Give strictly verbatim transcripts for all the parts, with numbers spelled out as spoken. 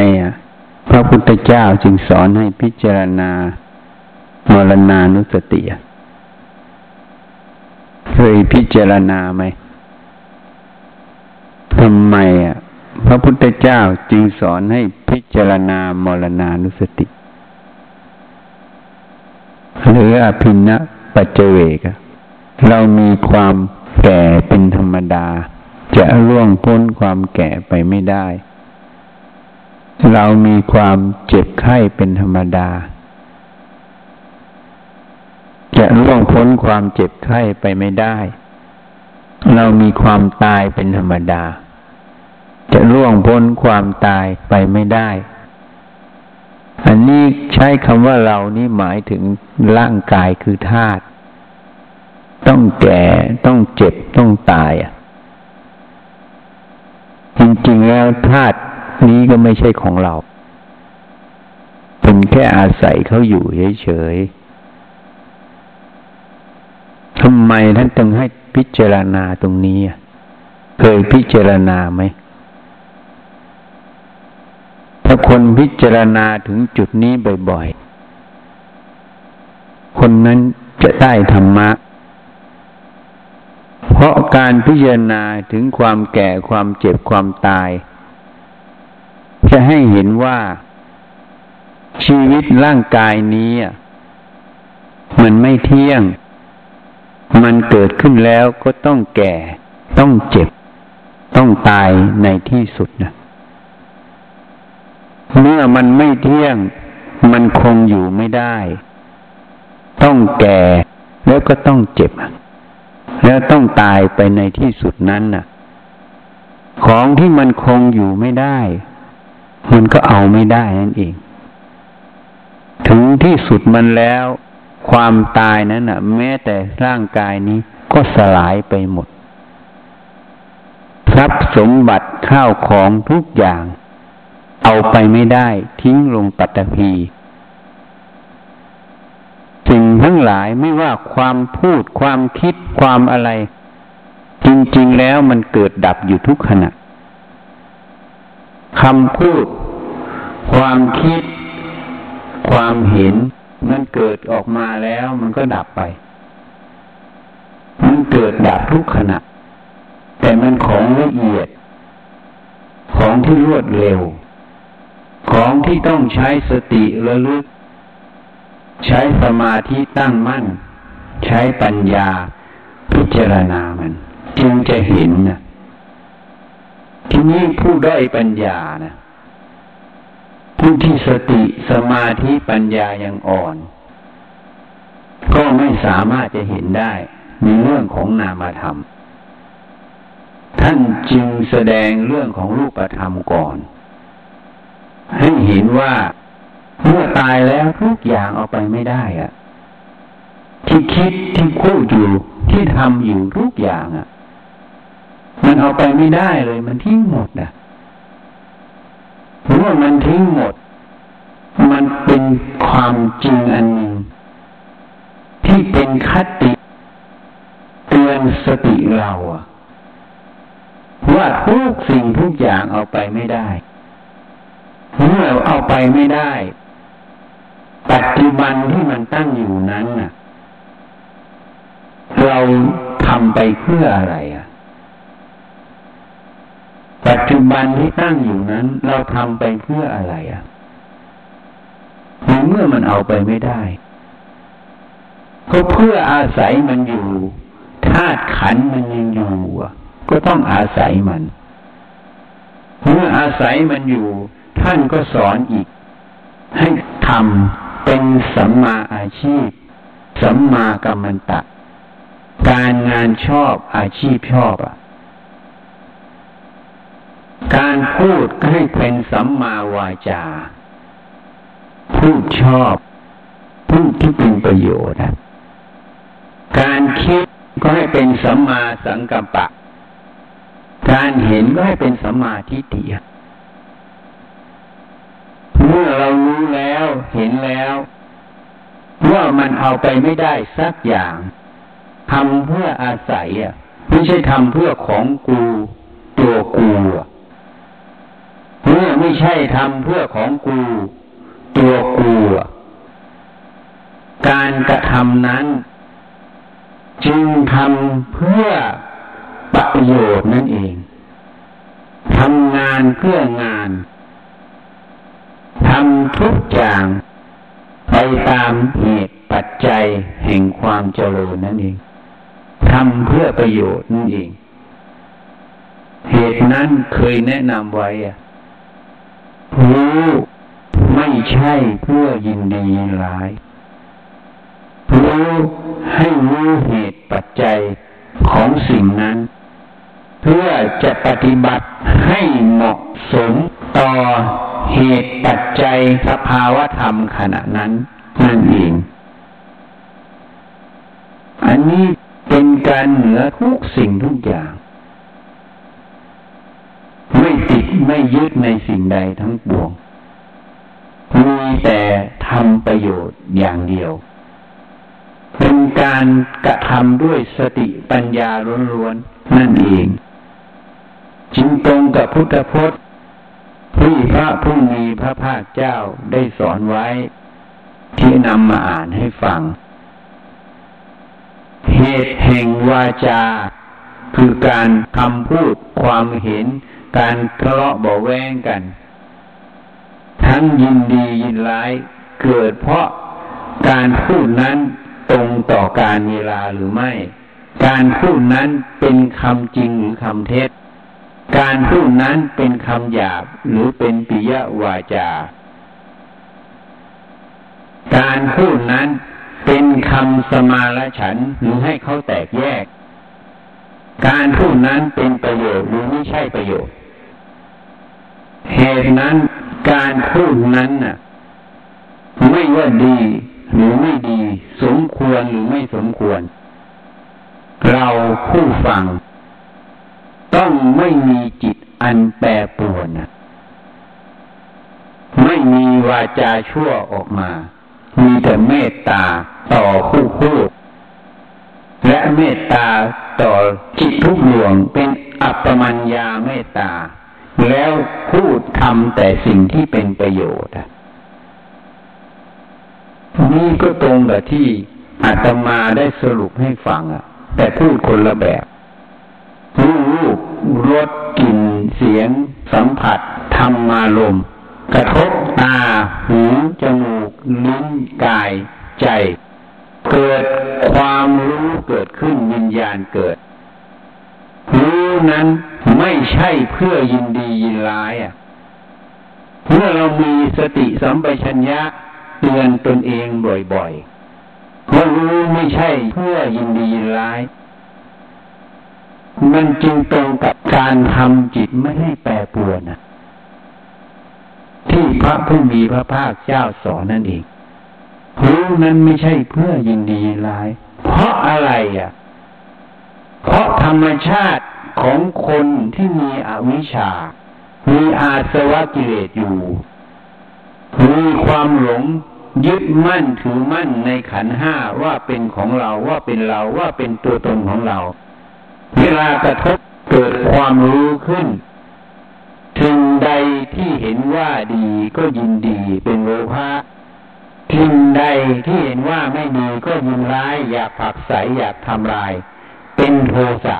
มอ่ะพระพุทธเจ้าจึงสอนให้พิจารณามรณานุสติเคยพิจารณาไหมทำไมอ่ะพระพุทธเจ้าจึงสอนให้พิจารณามรณานุสติหรืออภินนปัจเจเวกเรามีความแก่เป็นธรรมดาจะล่วงพ้นความแก่ไปไม่ได้เรามีความเจ็บไข้เป็นธรรมดาจะล่วงพ้นความเจ็บไข้ไปไม่ได้เรามีความตายเป็นธรรมดาจะล่วงพ้นความตายไปไม่ได้อันนี้ใช้คำว่าเรานี่หมายถึงร่างกายคือธาตุต้องแก่ต้องเจ็บต้องตายอ่ะจริงๆแล้วธาตุนี้ก็ไม่ใช่ของเราเป็นแค่อาศัยเขาอยู่เฉยๆทำไมท่านจึงให้พิจารณาตรงนี้เคยพิจารณาไหมถ้าคนพิจารณาถึงจุดนี้บ่อยๆคนนั้นจะได้ธรรมะเพราะการพิจารณาถึงความแก่ความเจ็บความตายจะให้เห็นว่าชีวิตร่างกายนี้มันไม่เที่ยงมันเกิดขึ้นแล้วก็ต้องแก่ต้องเจ็บต้องตายในที่สุดนะเมื่อมันไม่เที่ยงมันคงอยู่ไม่ได้ต้องแก่แล้วก็ต้องเจ็บแล้วต้องตายไปในที่สุดนั้นน่ะของที่มันคงอยู่ไม่ได้มันก็เอาไม่ได้นั่นเองถึงที่สุดมันแล้วความตายนั้นน่ะแม้แต่ร่างกายนี้ก็สลายไปหมดทรัพย์สมบัติข้าวของทุกอย่างเอาไปไม่ได้ทิ้งลงปัตตภีสิ่งทั้งหลายไม่ว่าความพูดความคิดความอะไรจริงๆแล้วมันเกิดดับอยู่ทุกขณะคำพูดความคิดความเห็นมันเกิดออกมาแล้วมันก็ดับไปมันเกิดดับทุกขณะแต่มันของละเอียดของที่รวดเร็วของที่ต้องใช้สติระลึกใช้สมาธิตั้งมั่นใช้ปัญญาพิจารณามันจึงจะเห็นนะทีนี้ผู้ได้ปัญญานะผู้ที่สติสมาธิปัญญายังอ่อนก็ไม่สามารถจะเห็นได้ในเรื่องของนามธรรมท่านจึงแสดงเรื่องของรูปธรรมก่อนให้เห็นว่าเมื่อตายแล้วทุกอย่างเอาไปไม่ได้อ่ะที่คิดที่พูดอยู่ที่ทำอยู่ทุกอย่างอ่ะมันเอาไปไม่ได้เลยมันทิ้งหมดนะเมื่อมันทิ้งหมดมันเป็นความจริงอันหนึ่งที่เป็นคติเตือนสติเราอ่ะว่าทุกสิ่งทุกอย่างเอาไปไม่ได้เมื่อเอาไปไม่ได้ปัจจุบันที่มันตั้งอยู่นั้นน่ะเราทำไปเพื่ออะไรอ่ะปัจจุบันที่ตั้งอยู่นั้นเราทำไปเพื่ออะไรอ่ะเมื่อมันเอาไปไม่ได้ก็เพื่ออาศัยมันอยู่ธาตุขันธ์มันยังอยู่ก็ต้องอาศัยมันเมื่ออาศัยมันอยู่ท่านก็สอนอีกให้ทำเป็นสัมมาอาชีพสัมมากัมมันตะการงานชอบอาชีพชอบอ่ะการพูดให้เป็นสัมมาวาจาพูดชอบพูดที่เป็นประโยชน์อ่ะการคิดก็ให้เป็นสัมมาสังกัปปะการเห็นก็ให้เป็นสัมมาทิฏฐิเมื่อเรารู้แล้วเห็นแล้วว่ามันเอาไปไม่ได้สักอย่างทำเพื่ออาศัยอ่ะไม่ใช่ทำเพื่อของกูตัวกู เมื่อไม่ใช่ทำเพื่อของกูตัวกูการกระทำนั้นจึงทำเพื่อประโยชน์นั่นเองทำงานเพื่องานทำทุกอย่างไปตามเหตุปัจจัยแห่งความเจริญนั่นเองทำเพื่อประโยชน์นั่นเองเหตุนั้นเคยแนะนำไว้รู้ไม่ใช่เพื่อยินดียินร้ายรู้ให้รู้เหตุปัจจัยของสิ่งนั้นเพื่อจะปฏิบัติให้เหมาะสมต่อเหตุปัจจัยสภาวธรรมขณะนั้นนั่นเองอันนี้เป็นการเหนือทุกสิ่งทุกอย่างไม่ติดไม่ยึดในสิ่งใดทั้งปวงมีแต่ทำประโยชน์อย่างเดียวเป็นการกระทำด้วยสติปัญญาล้วนๆนั่นเองจึงตรงกับพุทธพจน์ที่พระผู้มีพระภาคเจ้าได้สอนไว้ที่นำมาอ่านให้ฟังเหตุแห่งวาจาคือการคำพูดความเห็นการทะเลาะเบาะแว้งกันทั้งยินดียินร้ายเกิดเพราะการพูดนั้นตรงต่อการเวลาหรือไม่การพูดนั้นเป็นคำจริงหรือคำเท็จการพูดนั้นเป็นคำหยาบหรือเป็นปิยวาจาการพูดนั้นเป็นคำสมาลฉันท์หรือให้เขาแตกแยกการพูดนั้นเป็นประโยชน์หรือไม่ใช่ประโยชน์เหตุนั้นการพูดนั้นน่ะไม่ว่าดีหรือไม่ดีสมควรหรือไม่สมควรเราผู้ฟังต้องไม่มีจิตอันแปรปรวนนะไม่มีวาจาชั่วออกมามีแต่เมตตาต่อผู้พูดและเมตตาต่อจิตทุกดวงเป็นอัปปมัญญาเมตตาแล้วพูดทำแต่สิ่งที่เป็นประโยชน์นี่ก็ตรงกับที่อาตมาได้สรุปให้ฟังอะแต่พูดคนละแบบรูปรสกลิ่นเสียงสัมผัสธรรมารมณ์กระทบตาหูจมูกลิ้นกายใจเกิดความรู้เกิดขึ้นวิญญาณเกิดรู้นั้นไม่ใช่เพื่อยินดียินร้ายอ่ะเมื่อเรามีสติสัมปชัญญะเตือนตนเองบ่อยๆเพราะรู้ไม่ใช่เพื่อยินดียินร้ายมันจึงตรงกับการทำจิตไม่ให้แปรปรวนนะที่พระผู้มีพระภาคเจ้าสอนนั่นเองรู้นั้นไม่ใช่เพื่อยินดียินร้ายเพราะอะไรอ่ะเพราะธรรมชาติของคนที่มีอวิชชามีอาสวะกิเลสอยู่มีความหลงยึดมั่นถือมั่นในขันธ์ห้าว่าเป็นของเราว่าเป็นเราว่าเป็นตัวตนของเราเวลากระทบเกิดความรู้ขึ้นถึงใดที่เห็นว่าดีก็ยินดีเป็นโลภะถึงใดที่เห็นว่าไม่ดีก็ยินร้ายอยากผลักไสอยากทำลายเป็นโทสะ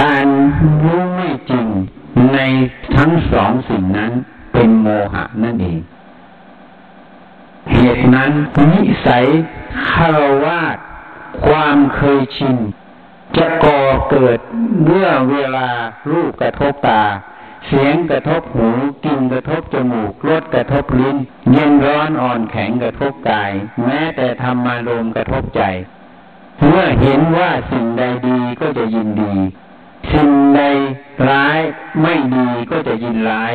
การรู้ไม่จริงในทั้งสองสิ่งนั้นเป็นโมหะนั่นเองเหตุนั้นนิสัยคฤหัสถ์ความเคยชินจะก่อเกิดเมื่อเวลารูปกระทบตาเสียงกระทบหูกลิ่นกระทบจมูกรสกระทบลิ้นเย็นร้อนอ่อนแข็งกระทบกายแม้แต่ธรรมารมณ์กระทบใจเมื่อเห็นว่าสิ่งใดดีก็จะยินดีสิ่งใดร้ายไม่ดีก็จะยินร้าย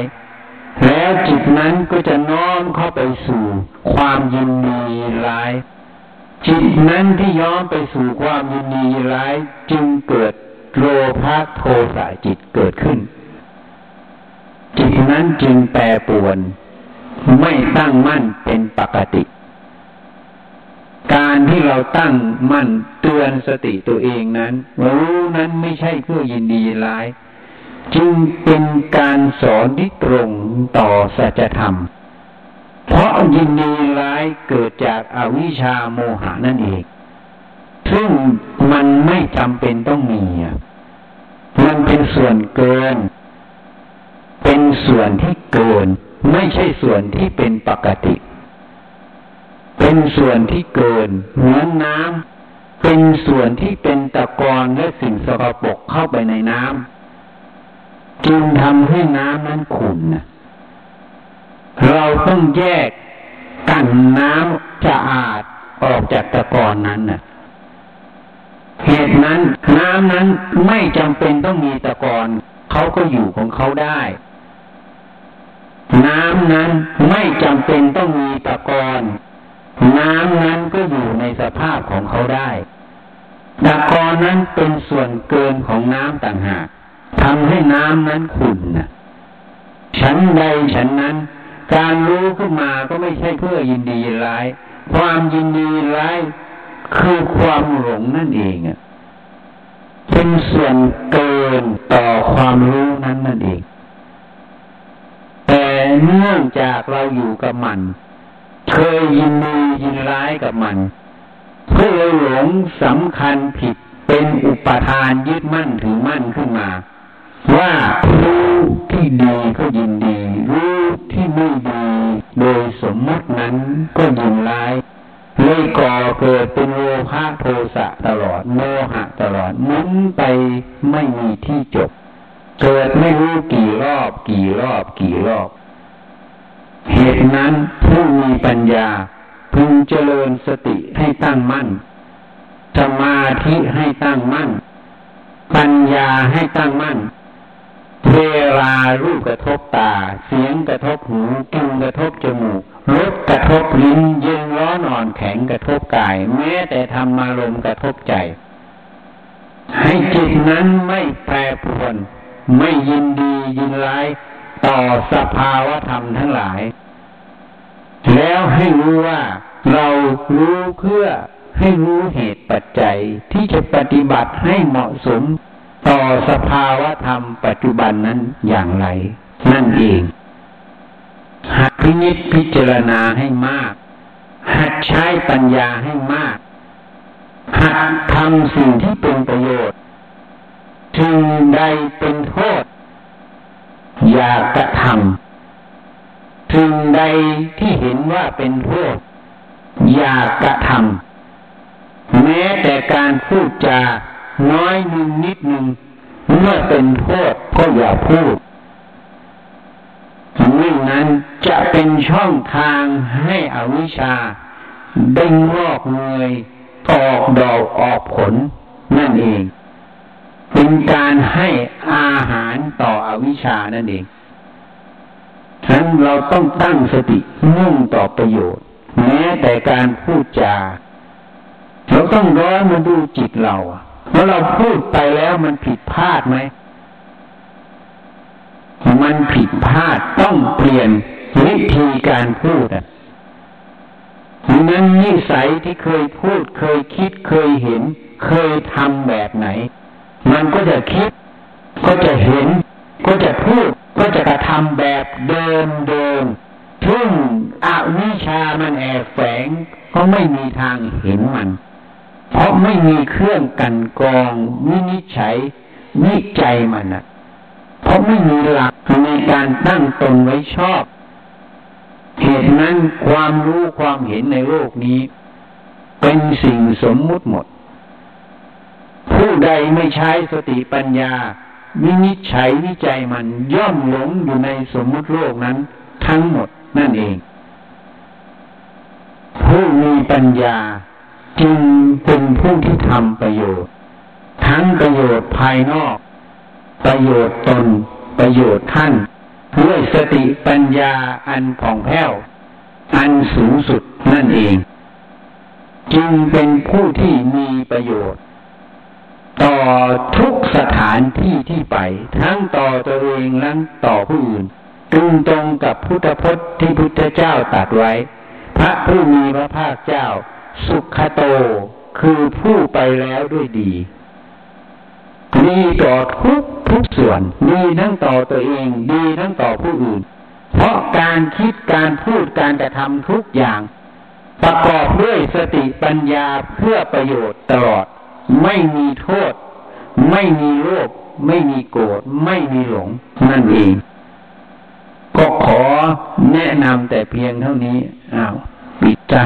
แล้วจิตนั้นก็จะน้อมเข้าไปสู่ความยินดีร้ายจิตนั้นที่ย้อมไปสู่ความยินดีร้ายจึงเกิดโลภะโทสะจิตเกิดขึ้นจิตนั้นจึงแปรปรวนไม่ตั้งมั่นเป็นปกติการที่เราตั้งมั่นเตือนสติตัวเองนั้นรู้นั้นไม่ใช่เพื่อยินดีร้าย จึงเป็นการสอนที่ตรงต่อสัจธรรมเพราะยินดีร้ายเกิดจากอวิชชาโมหะนั่นเองซึ่งมันไม่จำเป็นต้องมีมันเป็นส่วนเกินเป็นส่วนที่เกินไม่ใช่ส่วนที่เป็นปกติเป็นส่วนที่เกินเหมือนน้ำเป็นส่วนที่เป็นตะกอนและสิ่งสกปรกเข้าไปในน้ำจึงทำให้น้ำนั้นขุ่นเราต้องแยกกันน้ำสะอาดออกจากตะกอนนั้นน่ะเหตุนั้นน้ำนั้นไม่จำเป็นต้องมีตะกอนเขาก็อยู่ของเขาได้น้ำนั้นไม่จำเป็นต้องมีตะกอนน้ำนั้นก็อยู่ในสภาพของเขาได้ตะกอนนั้นเป็นส่วนเกินของน้ำต่างหากทำให้น้ำนั้นขุ่นน่ะฉันใดฉันนั้นการรู้ขึ้นมาก็ไม่ใช่เพื่อยินดีร้ายความยินดีร้ายคือความหลงนั่นเองเป็นส่วนเกินต่อความรู้นั้นนั่นเองแต่เนื่องจากเราอยู่กับมันเคยยินดียินร้ายกับมันเพื่อเราหลงสำคัญผิดเป็นอุปทานยึดมั่นถือมั่นขึ้นมาว่ารู้ที่ดีก็ยินดีรู้ที่ไม่ดีโดยสมมตินั้นก็ยินร้ายเลยก่อเกิดเป็นโลภะโทสะตลอดโมหะตลอดหมุนไปไม่มีที่จบเกิดไม่รู้กี่รอบกี่รอบกี่รอบเหตุนั้นผู้มีปัญญาพึงเจริญสติให้ตั้งมั่นสมาธิให้ตั้งมั่นปัญญาให้ตั้งมั่นเวลารูปกระทบตาเสียงกระทบหูกลิ่นกระทบจมูกรสกระทบลิ้นเย็นร้อนอ่อนแข็งกระทบกายแม้แต่ธรรมารมณ์กระทบใจให้จิตนั้นไม่แปรปรวนไม่ยินดียินร้ายต่อสภาวะธรรมทั้งหลายแล้วให้รู้ว่าเรารู้เพื่อให้รู้เหตุปัจจัยที่จะปฏิบัติให้เหมาะสมต่อสภาวะธรรมปัจจุบันนั้นอย่างไรนั่นเองหัดพินิจพิจารณาให้มากหัดใช้ปัญญาให้มากหัดทำสิ่งที่เป็นประโยชน์ถึงใดเป็นโทษอย่ากระทำถึงใดที่เห็นว่าเป็นโทษอย่ากระทำแม้แต่การพูดจาน้อยหนึ่งนิดหนึ่งเมื่อเป็นโทษก็อย่าพูดไม่นั้นจะเป็นช่องทางให้อวิชชาได้งอกเงยออกดอกออกผลนั่นเองเป็นการให้อาหารต่ออวิชชานั่นเองฉะนั้นเราต้องตั้งสติมุ่งต่อประโยชน์แม้แต่การพูดจาเราต้องย้อนมาดูจิตเราว่าเราพูดไปแล้วมันผิดพลาดไหมมันผิดพลาดต้องเปลี่ยนวิธีการพูดอ่ะนั้นนิสัยที่เคยพูดเคยคิดเคยเห็นเคยทำแบบไหนมันก็จะคิดก็จะเห็นก็จะพูดก็จะกระทำแบบเดิมเดิมซึ่งอวิชชามันแอบแฝงก็ไม่มีทางเห็นมันเพราะไม่มีเครื่องกันกรองวินิจฉัยวิจัยมันอ่ะเพราะไม่มีหลักในการตั้งตนไว้ชอบเหตุนั้นความรู้ความเห็นในโลกนี้เป็นสิ่งสมมุติหมดผู้ใดไม่ใช้สติปัญญาวินิจฉัยวิจัยมันย่อมหลงอยู่ในสมมุติโลกนั้นทั้งหมดนั่นเองผู้มีปัญญาจึงเป็นผู้ที่ทำประโยชน์ทั้งประโยชน์ภายนอกประโยชน์ตนประโยชน์ท่านด้วยสติปัญญาอันผ่องแผ้วอันสูงสุดนั่นเองจึงเป็นผู้ที่มีประโยชน์ต่อทุกสถานที่ที่ไปทั้งต่อตัวเองและต่อผู้อื่นจึงตรงกับพุทธพจน์ที่พุทธเจ้าตรัสไว้พระผู้มีพระภาคเจ้าสุขโตคือผู้ไปแล้วด้วยดีมีต่อทุก ทุกส่วนดีทั้งต่อตัวเองดีทั้งต่อผู้อื่นเพราะการคิดการพูดการกระทำทุกอย่างประกอบด้วยสติปัญญาเพื่อประโยชน์ตลอดไม่มีโทษไม่มีโลภไม่มีโกรธไม่มีหลงนั่นเองก็ขอแนะนำแต่เพียงเท่านี้อ้าวปิดจ้ะ